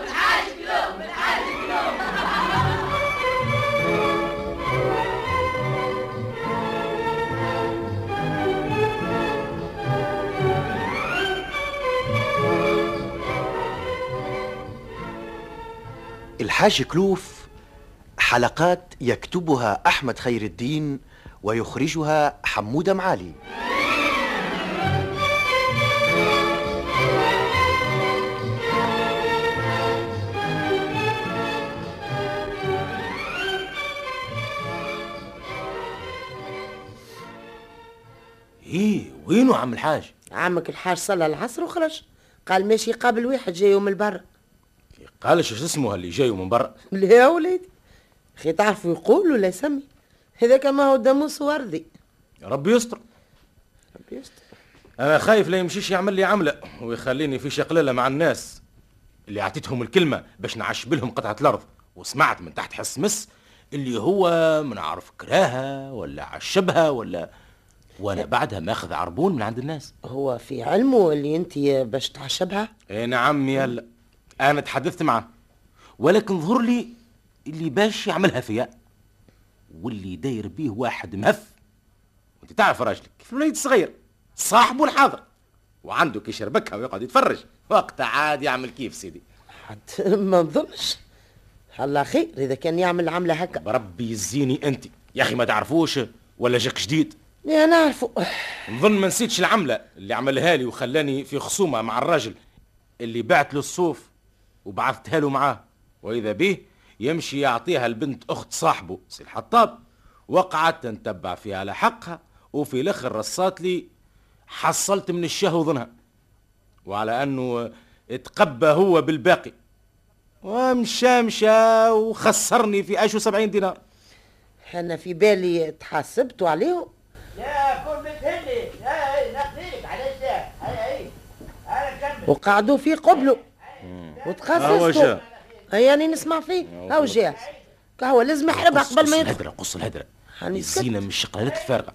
الحاج كلوف الحاج كلوف. الحاج كلوف حلقات يكتبها احمد خير الدين ويخرجها حمودة معالي. وينو عم الحاج؟ عمك الحاج صلى العصر وخرج، قال ماشي يقابل واحد جايو من برا. قالش اش اسمه اللي جايو من برا؟ لا يا وليدي، خي تعرفوا يقول ولا يسمي، هذاك ما هو داموس وردي. يا ربي يستر ربي يستر. أنا خايف لا يمشيش يعمل لي عملة ويخليني في شقللة مع الناس اللي عطيتهم الكلمة باش نعشبلهم قطعة الأرض، وسمعت من تحت حس مس اللي هو ما نعرف كراها ولا عشبها ولا، وانا بعدها ماخذ عربون من عند الناس. هو في علمه اللي انت باش تعشبها؟ اي نعم. يلا انا تحدثت معه، ولكن ظهر لي اللي باش يعملها فيها واللي داير بيه واحد مهف. وانت تعرف راجلك في الوليد الصغير صاحبه الحاضر وعنده كي شربكها ويقعد يتفرج، وقت عاد يعمل كيف سيدي. حتى ما نظنش. الله خير اذا كان يعمل عمله هكا. بربي يزيني انت يا اخي، ما تعرفوش ولا جاك جديد؟ يا نعرفه. نظن ما نسيتش العملة اللي عملها لي وخلاني في خصومة مع الراجل اللي بعت له الصوف وبعثتها له معاه، وإذا به يمشي يعطيها البنت أخت صاحبه سي الحطاب، وقعدت نتبع فيها على حقها وفي الأخر رصات لي حصلت من الشه وظنها، وعلى أنه اتقبى هو بالباقي ومشى مشى وخسرني في 70 دينار. أنا في بالي تحاسبت عليهم. لا كون متهلي، لا ناخذينك على الشاه. هاي انا نكمل. وقعدوا فيه قبله وتخصصوا. يعني نسمع فيه هاو جاه قهوه لازم يحربها قبل ما يدخل. قص الهدره الزينه من الشقلالات الفارغه.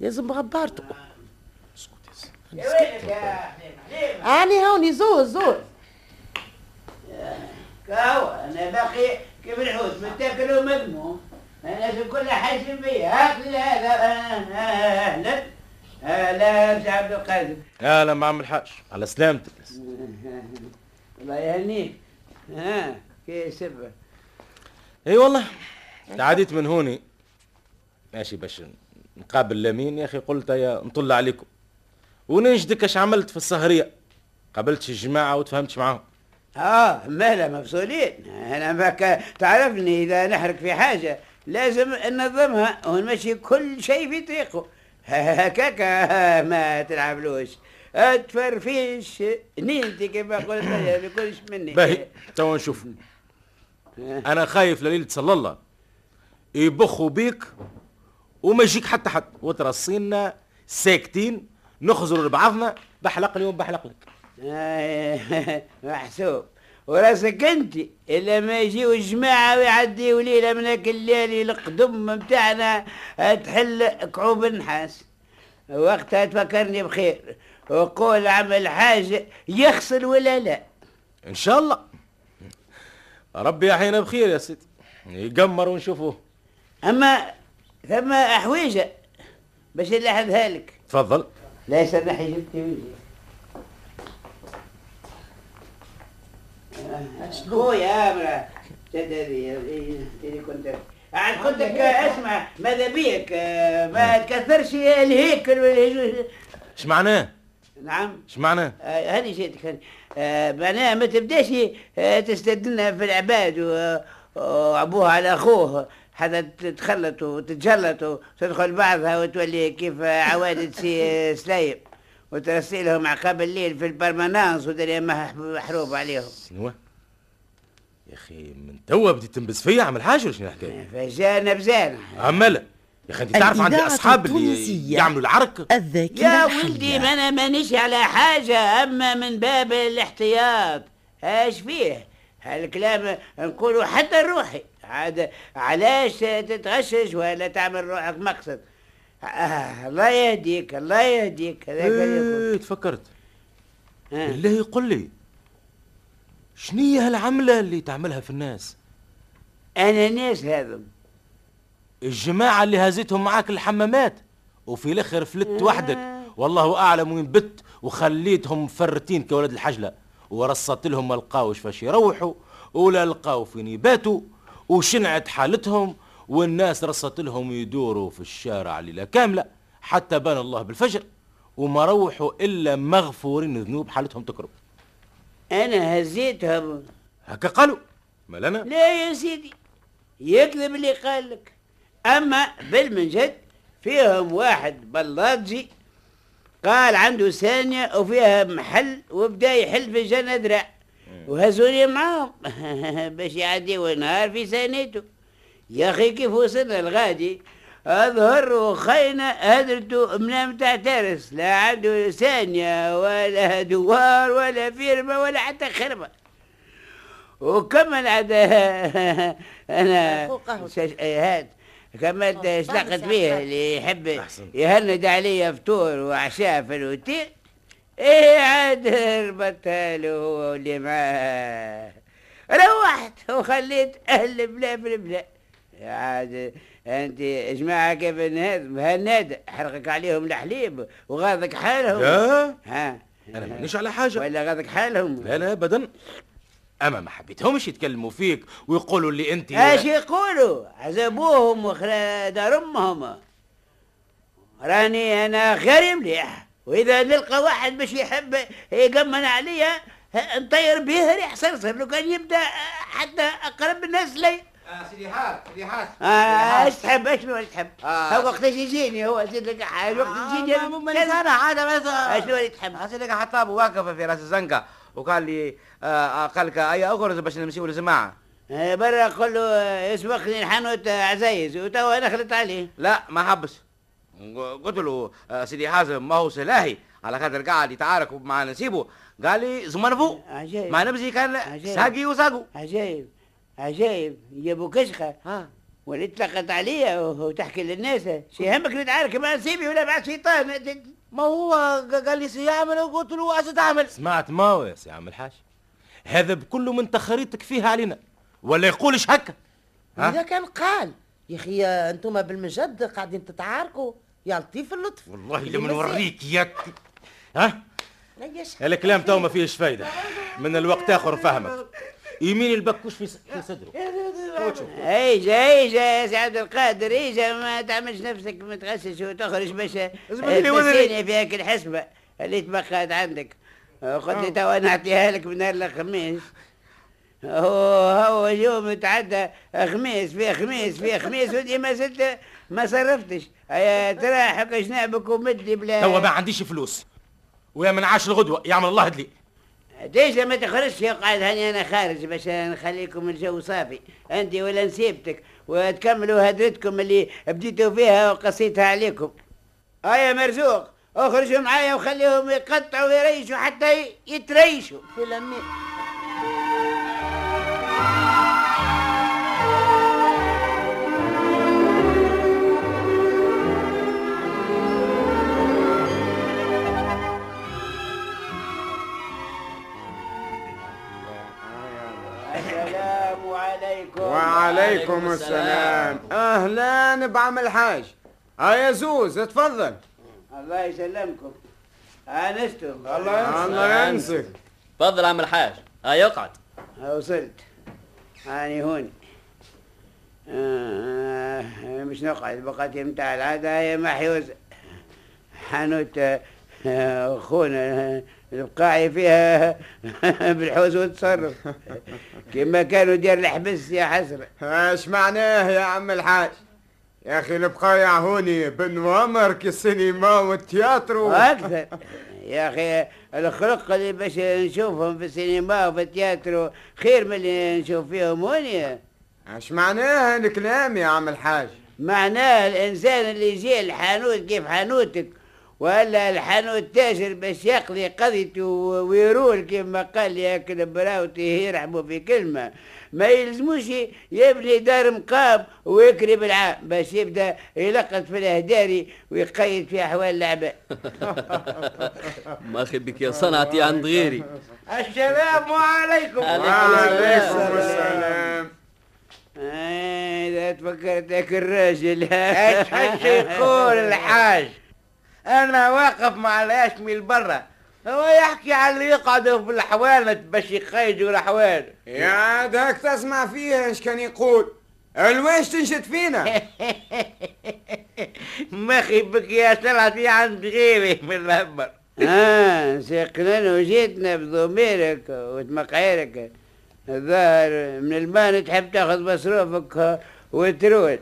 لازم غبارته. اسكت يا ويلك يا حليم. أنا هوني زور زور قهوة، أنا باقي كيف الحوت متاكل ومذموم، أنا في كل حاجة بيا. هاكل هذا أهلا أهلا سي عبد القادر. أهلا معم الحاج، على سلامتك. الله يهنيك. ها كي سبة. إي والله تعديت من هوني ماشي باش نقابل لمين يا أخي، قلت يا نطل عليكم وننجدك أش عملت في السهرية. قابلت الجماعة وتفهمت معاهم. مالا مبسولين. انا بك تعرفني اذا نحرك في حاجه لازم ننظمها ونمشي كل شيء في طريقه. هكاك ما تلعبلوش تفرفيش نيتي كما قلت لك ما يكونش مني. باهي توا نشوف. انا خايف لليله صلى الله يبخوا بيك وما يجيك حتى حد، وترصينا ساكتين نخزروا لبعضنا. بحلق اليوم بحلق لك. محسوب. وراسك انت الا ما يجيو الجماعه ويعديو ليله من هاك الليالي القدم نتاعنا تحل كعوب النحاس، وقتها تفكرني بخير وقول عمل حاجه يغسل ولا لا. ان شاء الله ربي يحيينا بخير يا سيدي، يقمر ونشوفوه. اما ثم حويجه باش نلاحظها لك. تفضل. لا يسمح لي جبتي وجهي. خويا أمرا عاد قلت لك اسمع ماذا بيك ما تكثرش الهيكل والهجوج. اش معناه؟ نعم اش معناه؟ هاني جيتك. معناه ما تبداش تستدلنا في العباد وابوها على اخوه حتى تتخلط وتتجلط وتدخل بعضها وتولي كيف عوادة سي سلايب وترسي لهم عقاب الليل في البرمانانس ودري محروب عليهم. شنو؟ يا اخي من توا بديت تنبز فيا عم الحاج ولا شنو الحكايه؟ فجانه بزانه. عملا يا خالتي تعرف عندي اصحاب اللي يعملوا العرق. يا ولدي ما انا مانيش على حاجه، اما من باب الاحتياط. اش فيه هالكلام نقولوا حتى لروحي عاد، علاش تتغشش ولا تعمل روحك مقصد؟ الله يهديك الله يهديك. تفكرت بالله، يقول لي شنية هالعملة اللي تعملها في الناس؟ أنا ناس هذم الجماعة اللي هزيتهم معاك الحمامات وفي الأخر فلت وحدك، والله أعلم وين بت، وخليتهم مفرتين كولد الحجلة، ورصت لهم ما لقاوش فاش يروحوا ولا لقاو فين يباتوا، وشنعت حالتهم والناس رصت لهم يدوروا في الشارع ليلة كاملة حتى بان الله بالفجر، وما روحوا إلا مغفورين الذنوب حالتهم تكرب. أنا هزيتهم هكا قالوا، مال أنا؟ لا يا سيدي يكذب اللي قال لك، أما بالمنجد فيهم واحد بلادجي قال عنده ثانية وفيها محل وبدا يحل في جندرع، وهزوني معاهم باش يعديوا النهار في ثانيته. يا أخي كيف وصلنا الغادي أظهر وخينا هدرته منام تاع ترس، لا عنده ثانية ولا دوار ولا فيرمة ولا حتى خربة. وكمل عاد أنا هاد كملت اشتقت بيه اللي يحب يهند عليا فطور وعشاء في الأوتيل، إيه عاد ربطها له هو واللي معاه. روحت وخليت أهل البلاد في البلاد. عاد انت جماعه كيف بهالناد حرقك عليهم الحليب وغاضك حالهم. لا ها انا مانيش على حاجه ولا غاضك حالهم، لا لا ابدا، اما ما حبيتهمش يتكلموا فيك ويقولوا اللي انت ايش يقولوا، عذبوهم وخلا دار امهم. راني انا خير مليح، واذا نلقى واحد باش يحب يقمن عليا نطير به ريح صرصر، لو كان يبدا حتى اقرب الناس لي. سيدي حاج سيدي حاج اش تحب اش ما تحب؟ هو وقتاش يجيني هو زيد لك حاجه وقت يجيني انا عاد اش اللي تحب؟ زيد لك حطاب واقفه في راس الزنقه وقال لي قال لك اي اغرز باش نمشيو للجماعه برا، قال له يسبقني الحانوت عزيز وتوا دخلت عليه. لا ما حبش، قلت له سيدي حازم ما هو سلاهي على خاطر قاعد يتعارك مع نسيبه، قال لي زمرفو مع نبزي كان ساقي وساقو. عجيب عجايب جابوا كشخه ولا تلقت عليا وتحكي للناس شي يهمك نتعارك مع نسيبي ولا مع الشيطان؟ ما هو قال لي سيعمل وقلت له اش تعمل؟ سمعت ما هو يا سي عم الحاج، هذا بكله من تخريطك فيها علينا ولا يقولش هكا؟ اذا كان قال يا اخي انتم بالمجد قاعدين تتعاركوا يا لطيف اللطف. والله لما نوريك ياك الكلام تو ما فيهش فايده، من الوقت اخر فهمك. يمين البكوش في صدره. ايجا يا سي عبد القادر ايجا، ما تعملش نفسك متغشش وتخرج باش تسيني في هاك الحسبه اللي تبقات عندك. قلت لي توا نعطيها لك من نهار الخميس، هو اليوم تعدى خميس في خميس في خميس ودي ما زلت ما صرفتش. ترى حق جنابك ومدي بلا توا ما عنديش فلوس ويا من عاش الغدوه يعمل الله دلي. ديجا ما تخرجش يقعد هاني انا خارج باش نخليكم الجو صافي انت ولا نسيبتك وتكملوا هدرتكم اللي بديتوا فيها وقصيتها عليكم. يا مرزوق اخرجوا معايا وخليهم يقطعوا ويريشوا حتى يتريشوا في لميت. وعليكم السلام. اهلا بعم الحاج. يا زوز تفضل. الله يسلمكم انستم. الله ينسك. تفضل عم الحاج. اقعد. وصلت اني هون. مش نقعد بقاتي متاع العاده يا محيوز حانوت خونا البقاعي فيها بالحوز والتصرف كما كانوا دير الحبس. يا حسرة اش معناه يا عم الحاج؟ يا اخي البقاعي هوني بالنوامر كالسينما والتياتر واكثر. يا اخي الخلق اللي باش نشوفهم في السينما وفي التياتر خير من اللي نشوف فيهم هوني. اش معناه هالكلام يا عم الحاج؟ معناها الإنسان اللي يجي الحانوت كيف حانوتك ولا الحانوت تاجر باش يقضي قضيته ويرول كما قال يا كلب راوتي يرحموا في كلمة، ما يلزموش يبني دار مقام ويكري بالعام باش يبدا يلقط في الاهداري ويقيد في احوال العباد. ما خبيك يا صنعتي عند غيري. السلام عليكم. وعليكم السلام. إذا تفكرت هاك الراجل اش يقول الحاج؟ أنا واقف مع الهاشمي لبرا، هو يحكي على اللي يقعدوا في الحوانت باش يقيدوا الأحوال. يا داك تسمع فيها إش كان يقول، الواش تنشد فينا. مخي بك يا طلعتي عند غيري من الهبر. سيقنا وجيتنا بضميرك وتمقعيرك، الظاهر من البان تحب تاخذ مصروفك وترود.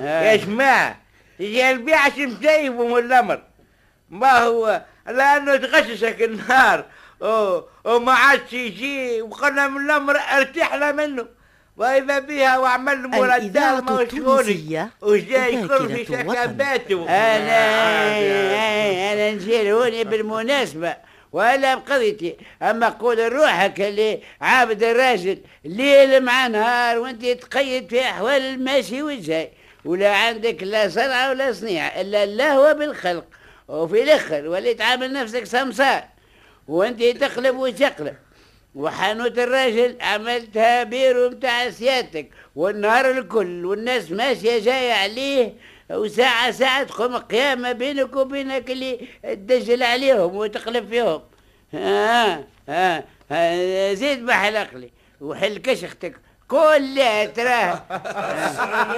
يا جماعة يا البيعش مزيبهم الأمر، ما هو لأنه تغششك النهار وما عادش يجي وقلنا من الأمر ارتحنا منه، وإذا بها وعمل مرتاح مشغول وجاي يكون في شكاباته. أنا نجي هوني بالمناسبة ولا بقضيتي، أما قول روحك اللي عابد الراجل ليل مع نهار وأنت تقيد في أحوال الماشي والجاي، ولا عندك لا صنعة ولا صنيعة إلا اللهوة بالخلق، وفي الآخر وليت عامل نفسك سمسار وأنت تقلب وتقلب. وحانوت الراجل عملتها بيرو متاع سيادتك والنهار الكل والناس ماشية جاية عليه، وساعة ساعة تقوم قيامة بينك وبينك اللي تدجل عليهم وتقلب فيهم. زيد بحل عقلي وحل كشختك كلها تراه. السلام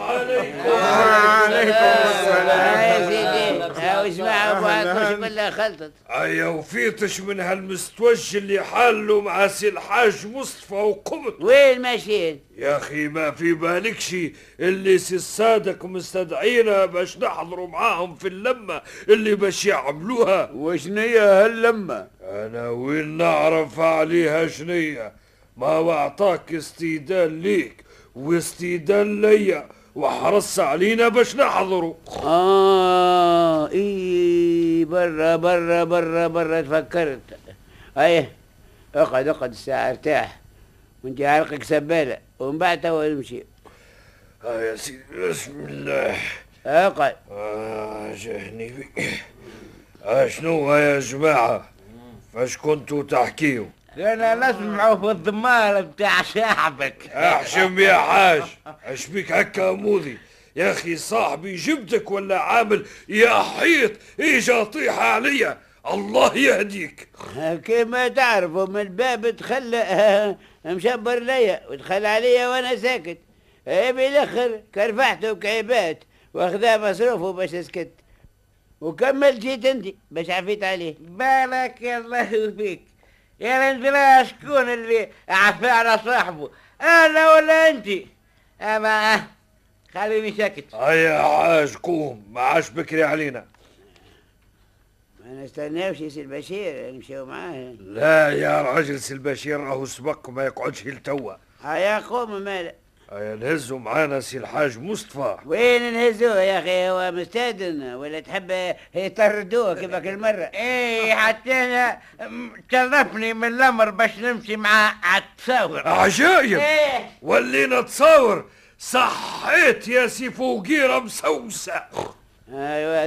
عليكم. وعليكم السلام. يا سيدي هاو جماعة أبو عطوش بالله خلطت. أيا وفيتش من هالمستوج اللي حالوا مع سي الحاج مصطفى وقبط. وين ماشيين؟ يا أخي ما في بالك شي اللي سي الصادق مستدعينا باش نحضروا معاهم في اللمة اللي باش يعملوها. وشنية هاللمة؟ أنا وين نعرف عليها شنية؟ ما هو أعطاك استيدال ليك واستيدال ليا وحرص علينا باش نحضروا. إي برا برا برا برا تفكرت. أيه اقعد اقعد الساعة ارتاح وانت عرقك سبالة ومن بعد توا نمشي. يا سيدي بسم الله. اقعد. جهني بي. شنو يا جماعة؟ فاش كنتوا تحكيوا؟ أنا نسمعوا في الضمار بتاع شعبك. أحشم يا حاج، أش بيك هكا أموذي؟ يا أخي صاحبي جبتك ولا عامل يا حيط إجا طيحة عليا، الله يهديك. كيما تعرفوا من باب تخلى مشبر ليا ودخل عليا وأنا ساكت، بالآخر كرفحته بكعبات وأخذها مصروفه باش سكت، وكمل جيت أنت باش عفيت عليه. بارك الله فيك. يا نجرى شكون اللي عفى على صاحبه، انا ولا انت؟ اما خليني ساكت. هيا حاج قوم ما عادش بكري علينا. ما نستناوش سي البشير نمشيو معاه. لا يا راجل سي البشير راهو سبق ما يقعدش لتوا. هيا قوم مالا. هيا نهزوا معانا سي الحاج مصطفى. وين نهزوه يا اخي، هو مستاذن ولا تحب يطردوه كيفك المره؟ ايه حتى انا تلفني من الامر باش نمشي معاه على التصاور. عجايب. إيه؟ ولينا تصاور صحيت يا سي فوقيره مسوسه. ايوا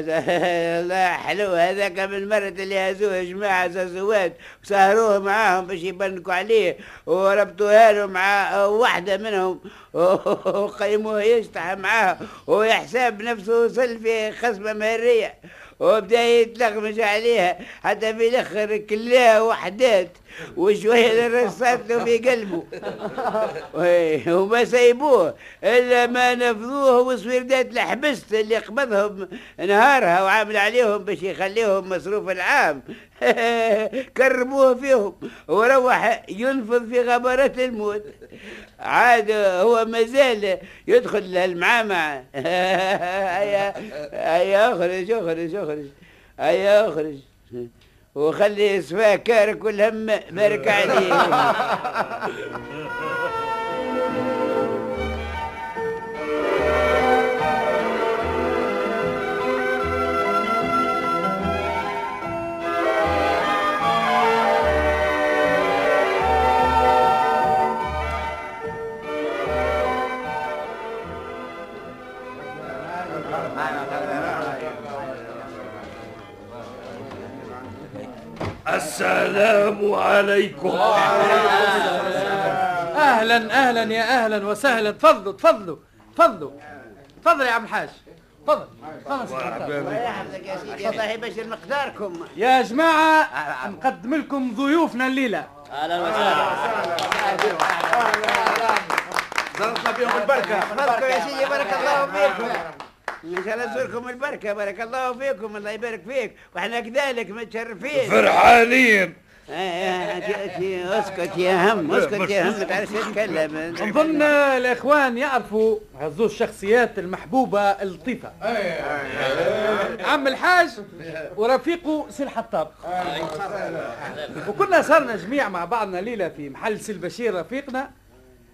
الله حلو هذاك من المره اللي هزوه جماعه زوات وسهروه معاهم باش يبنكوا عليه وربطوها له مع واحده منهم وقيموه يشطح معاها ويحسب نفسه وصل في خصمه مهريه وبدا يتلغمش عليها حتى في الاخر كلها وحدات وشويه رصات له في قلبه وما سايبوه الا ما نفضوه وسويردات الحبس اللي قبضهم نهارها وعامل عليهم باش يخليهم مصروف العام. كرموه فيهم وروح ينفض في غبرات الموت. عاد هو مازال يدخل للمعامعة. هيا اخرج اخرج اخرج هيا اخرج وخلي صفاه كارك والهم بارك عليه. السلام عليكم. اهلا اهلا يا اهلا وسهلا. تفضلوا تفضلوا تفضلوا. تفضل يا عم الحاج. تفضل تفضل. الله يحفظك يا سيدي. الله يبشر مقداركم. يا جماعه نقدم لكم ضيوفنا الليله. اهلا وسهلا. زرنا بهم البركه. بركه يا سيدي. بارك الله فيكم. ان شاء الله تزوركم البركه. بارك الله فيكم. الله يبارك فيك. واحنا كذلك متشرفين فرحانين. اسكت يا هم اسكت يا هم. ما تعرفش تتكلم. نظن الاخوان يعرفوا هذو الشخصيات المحبوبه اللطيفه. عم الحاج ورفيقه سي الحطاب. وكنا صارنا جميع مع بعضنا ليله في محل سي البشير رفيقنا.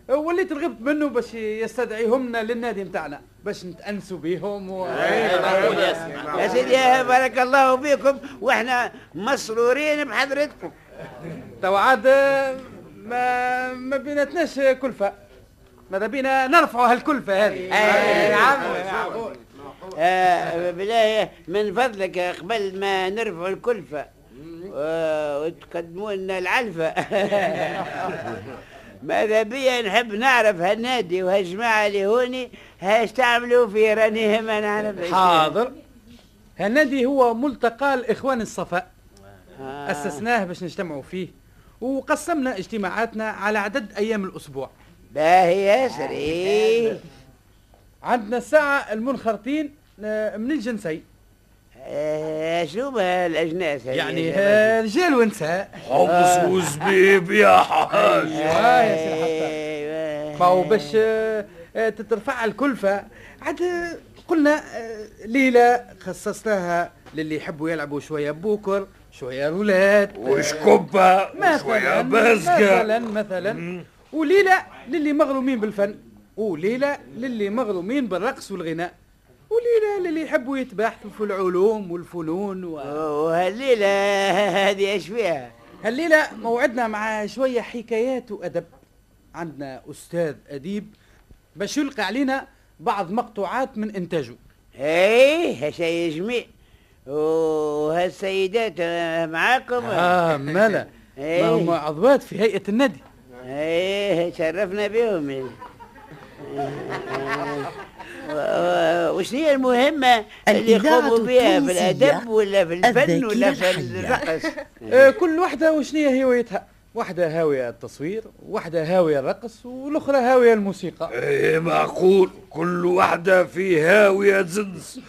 وليت رغبت منه باش يستدعيهمنا للنادي نتاعنا باش نتأنسوا بيهم يا سيدي. بارك الله فيكم واحنا مسرورين بحضرتكم. تو عاد ما بيناتناش كلفة. ماذا بينا نرفعوا هالكلفة هذه. معقول. بالله من فضلك قبل ما نرفعوا الكلفة وتقدموا لنا العلفة. ماذا بيا نحب نعرف هالنادي وهالجماعة اللي هوني هاش تعملوا فيه. راني ما نعرف. حاضر. هالنادي هو ملتقى الإخوان الصفاء. أسسناه باش نجتمعوا فيه وقسمنا اجتماعاتنا على عدد أيام الأسبوع. باهي ياسري. عندنا الساعة المنخرطين من الجنسين. شو الأجناس يعني رجال ونساء. حمص وزبيب يا حاج. يا سي الحطاب. فهو باش تترفع الكلفة عاد قلنا ليلة خصصناها للي يحبوا يلعبوا شوية بوكر شوية رولات وشكبة وشوية بازكة مثلا. وليلة للي مغرومين بالفن وليلة للي مغرومين بالرقص والغناء وليلة للي يحبوا يتبحثوا في العلوم والفنون وهالليلة هذه ايش فيها؟ هالليلة موعدنا مع شوية حكايات وأدب. عندنا أستاذ أديب باش يلقي علينا بعض مقطوعات من إنتاجه. إيه هالشي جميل. وهالسيدات معاكم؟ مالا. ما هم عضوات في هيئة النادي. إيه شرفنا بهم. وش هي المهمة اللي يقوموا بها؟ في الأدب ولا في الفن ولا في الرقص؟ كل واحدة وش هي هوايتها. واحدة هاوية التصوير واحدة هاوية الرقص والأخرى هاوية الموسيقى. إيه معقول. كل واحدة في هاوية زنس.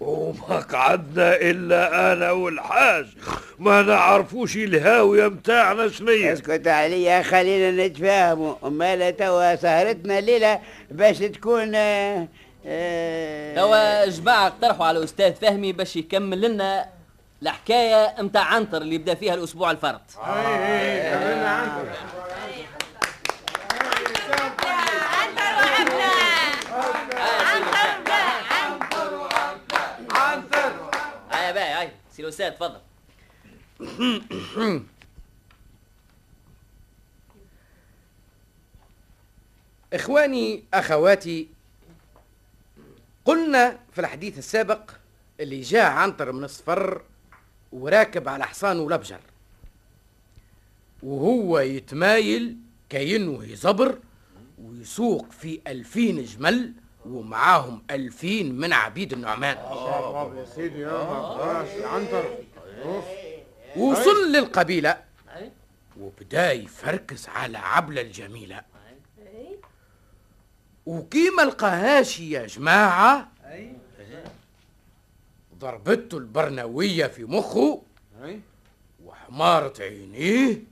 وما قعدنا إلا أنا والحاج ما نعرفوش الهاوية متاعنا شنية. اسكت عليا خلينا نتفاهموا. أمالا توا سهرتنا الليلة باش تكون توا جماعة اقترحوا على الأستاذ فهمي باش يكمل لنا الحكاية متاع عنتر اللي بدا فيها الأسبوع الفرد. كملنا عنتر. عنتر وعبنا. عنتر وعبنا. عنتر. هيا باهي هيا سي الأستاذ تفضل. إخواني أخواتي قلنا في الحديث السابق اللي جاء عنتر من الصفر وراكب على حصان ولبجر وهو يتمايل كأنه يزبر ويسوق في 2000 جمل ومعاهم 2000 من عبيد النعمان. يا سيدي يا عنتر. وصل للقبيلة وبدا يفركس على عبلة الجميلة وكيما لقاهاش يا جماعة ضربته البرناوية في مخه وحمارت عينيه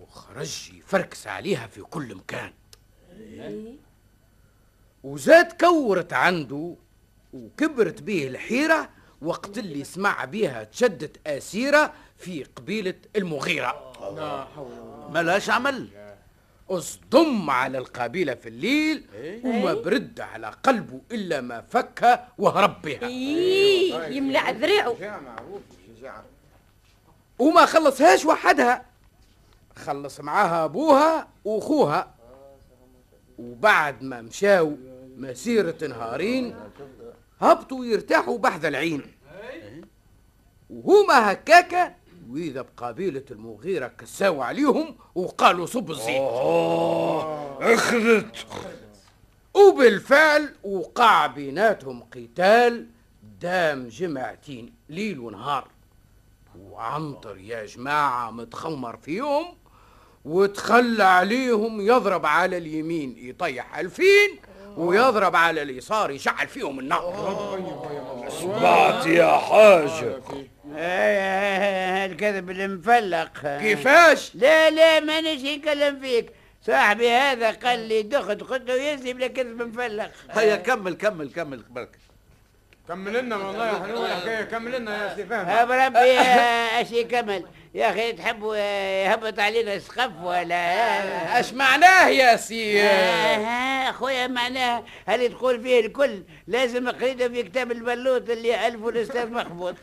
وخرج يفركس عليها في كل مكان. وزاد كورت عنده وكبرت به الحيرة وقت اللي سمع بيها تشدت أسيرة في قبيلة المغيرة. ملاش عمل اصدم على القبيلة في الليل وما برد على قلبه إلا ما فكها وهرب بها. يملع ذريعه. وما خلصهاش وحدها خلص معاها أبوها وأخوها. وبعد ما مشاو مسيرة نهارين هبطوا يرتاحوا بحذا العين، وهما هكاكا واذا بقبيله المغيره كساو عليهم وقالوا صب الزيت. اخذت. وبالفعل وقع بيناتهم قتال دام جماعتين ليل ونهار، وعنطر يا جماعه متخمر فيهم وتخلى عليهم، يضرب على اليمين يطيح 2000 ويضرب على اليسار يشعل فيهم النار. سمعت يا حاجة الكذب المفلق كيفاش؟ لا لا مانيش نكلم فيك، صاحبي هذا قال لي دخت قلت له ينسي بلا كذب مفلق. هيا كمل كمل كمل برك، كمل لنا والله يا حلوة الحكاية، كمل لنا يا سي فهمي. بربي اشي كمل يا اخي، تحبوا يهبط علينا السقف ولا اش معناه يا سي؟ اخويا معناه هل تقول فيه الكل، لازم قريته في كتاب البلوط اللي الفه الاستاذ محمود.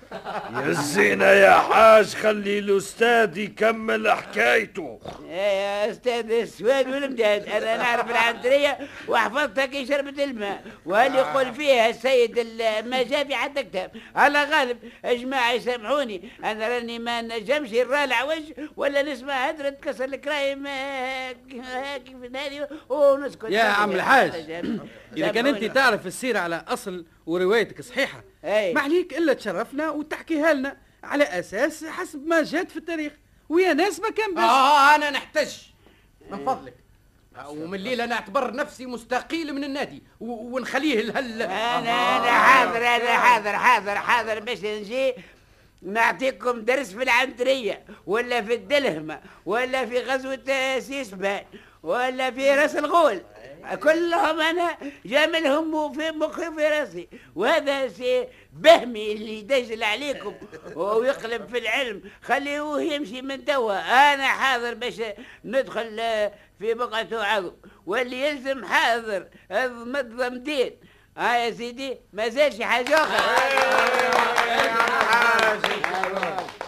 يا زينة يا حاج خلي الاستاذ يكمل حكايته. يا استاذ السواد والمداد انا نعرف العنتريه وحفظتها كي شربت الماء، وهل يقول فيها السيد ما جابي حتى كتاب على غالب. يا جماعه يسامحوني انا راني ما نجمش نرالع وجه ولا نسمع هدرة تكسر الكرايم هاكي في ناري ونسكت. يا عم الحاج اذا كان انت تعرف السيره على اصل وروايتك صحيحه ما عليك الا تشرفنا وتحكيها لنا على اساس حسب ما جات في التاريخ، ويا ناس ما كان بس. انا نحتج من فضلك، ومن الليله انا اعتبر نفسي مستقيل من النادي ونخليه لهال. انا حاضر انا حاضر حاضر حاضر باش نجي نعطيكم درس في العنتريه ولا في الدلهمه ولا في غزوه سيسبان ولا في راس الغول، كلهم انا جاملهم في مخي في راسي، وهذا سي بهمي اللي يدجل عليكم ويقلب في العلم خليوه يمشي من توا. انا حاضر باش ندخل في بقعه عضو واللي يلزم حاضر متضمدين. يا سيدي مازالش حاجه اخرى،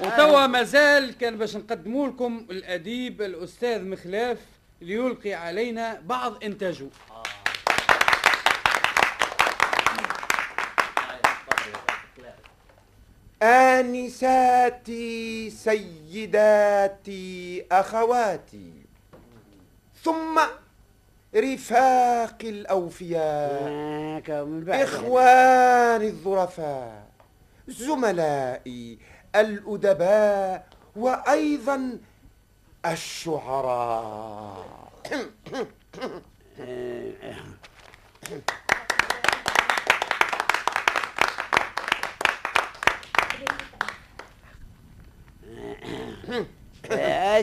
وتوا مازال كان باش نقدموا لكم الاديب الاستاذ مخلاف ليلقي علينا بعض إنتاجه. آنساتي سيداتي أخواتي ثم رفاق الأوفياء إخواني الظرفاء زملائي الأدباء وأيضا الشعراء.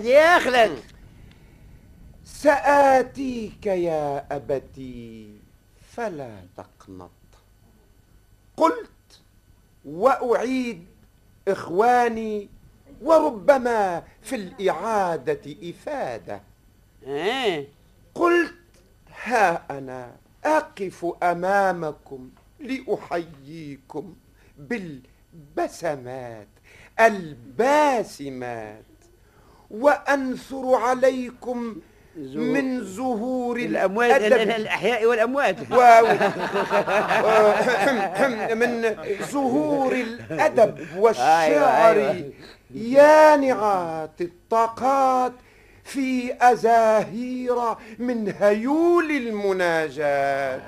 يا أخلد سآتيك يا أبتي فلا تقنط، قلت وأعيد إخواني وربما في الإعادة إفادة. قلت ها أنا أقف أمامكم لأحييكم بالبسمات الباسمات وأنثر عليكم من ظهور الأموات الأحياء والأموات من ظهور الأدب والشعر يانعات الطاقات في أزاهير من هيول المناجات.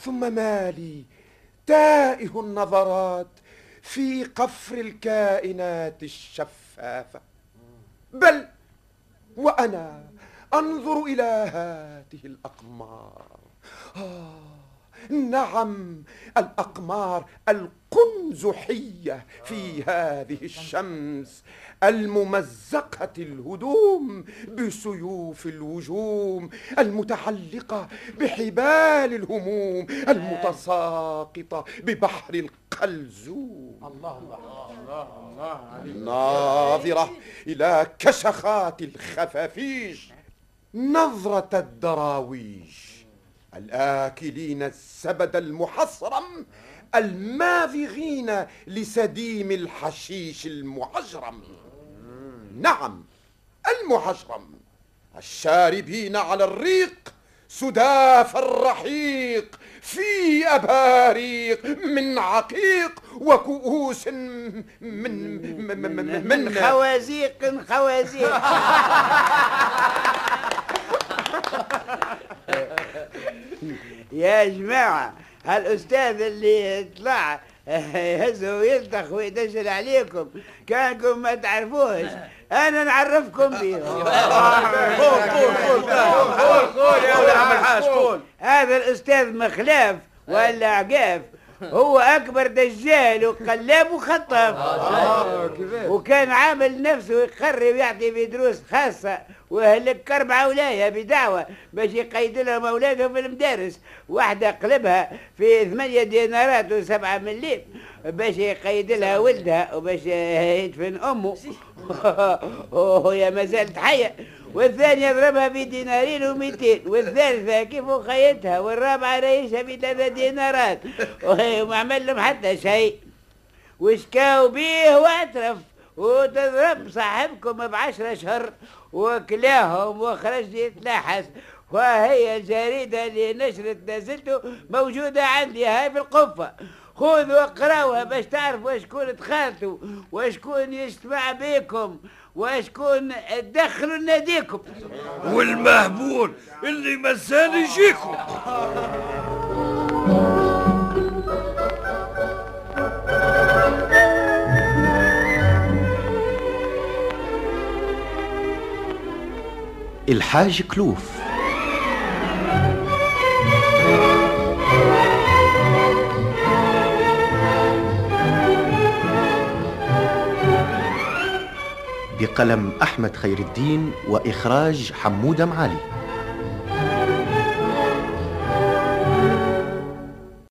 ثم مالي تائه النظرات في قفر الكائنات الشفافة، بل وأنا أنظر إلى هذه الأقمار. نعم الأقمار القنزحية في هذه الشمس الممزقة الهدوم بسيوف الوجوم المتعلقة بحبال الهموم المتساقطة ببحر القلزوم. الله الله الله الله عليك. ناظرة إلى كشخات الخفافيش نظرة الدراويش الآكلين السبد المحصرم الماضغين لسديم الحشيش المحجرم. نعم المحجرم الشاربين على الريق سداف الرحيق في أباريق من عقيق وكؤوس من خوازيق خوازيق. يا جماعة هالأستاذ اللي طلع يهزه ويلطخ ويدشل عليكم كانكم ما تعرفوهش، أنا نعرفكم بيه. قول يا ولد عم الحاج قول. هذا الأستاذ مخلاف ولا عقاف، هو أكبر دجال وقلاب وخطاف، وكان عامل نفسه يقري ويعطي في دروس خاصة وهلك 4 ولاية بدعوة باش يقيد لهم أولادهم في المدارس، واحدة قلبها في 8 دينارات و7 مليم باش يقيد لها ولدها وباش يدفن أمه وهي مازالت حية، والثانية ضربها في 200 دينار، والثالثة كيف خيتها، والرابعة رايشها في 3 دينارات وما عمل لهم حتى شيء، وشكاو بيه واترف. وتضرب صاحبكم ب10 أشهر وكلاهم وخرج يتلاحس، وهي الجريدة اللي نشرت نزلته موجودة عندي هاي في القفة، خذوا اقراوها باش تعرفوا شكون تخالطوا وشكون يجتمع بيكم وشكون تدخلوا ناديكم والمهبول اللي مازال يجيكم. الحاج كلوف. بقلم احمد خير الدين واخراج حمودة معالي.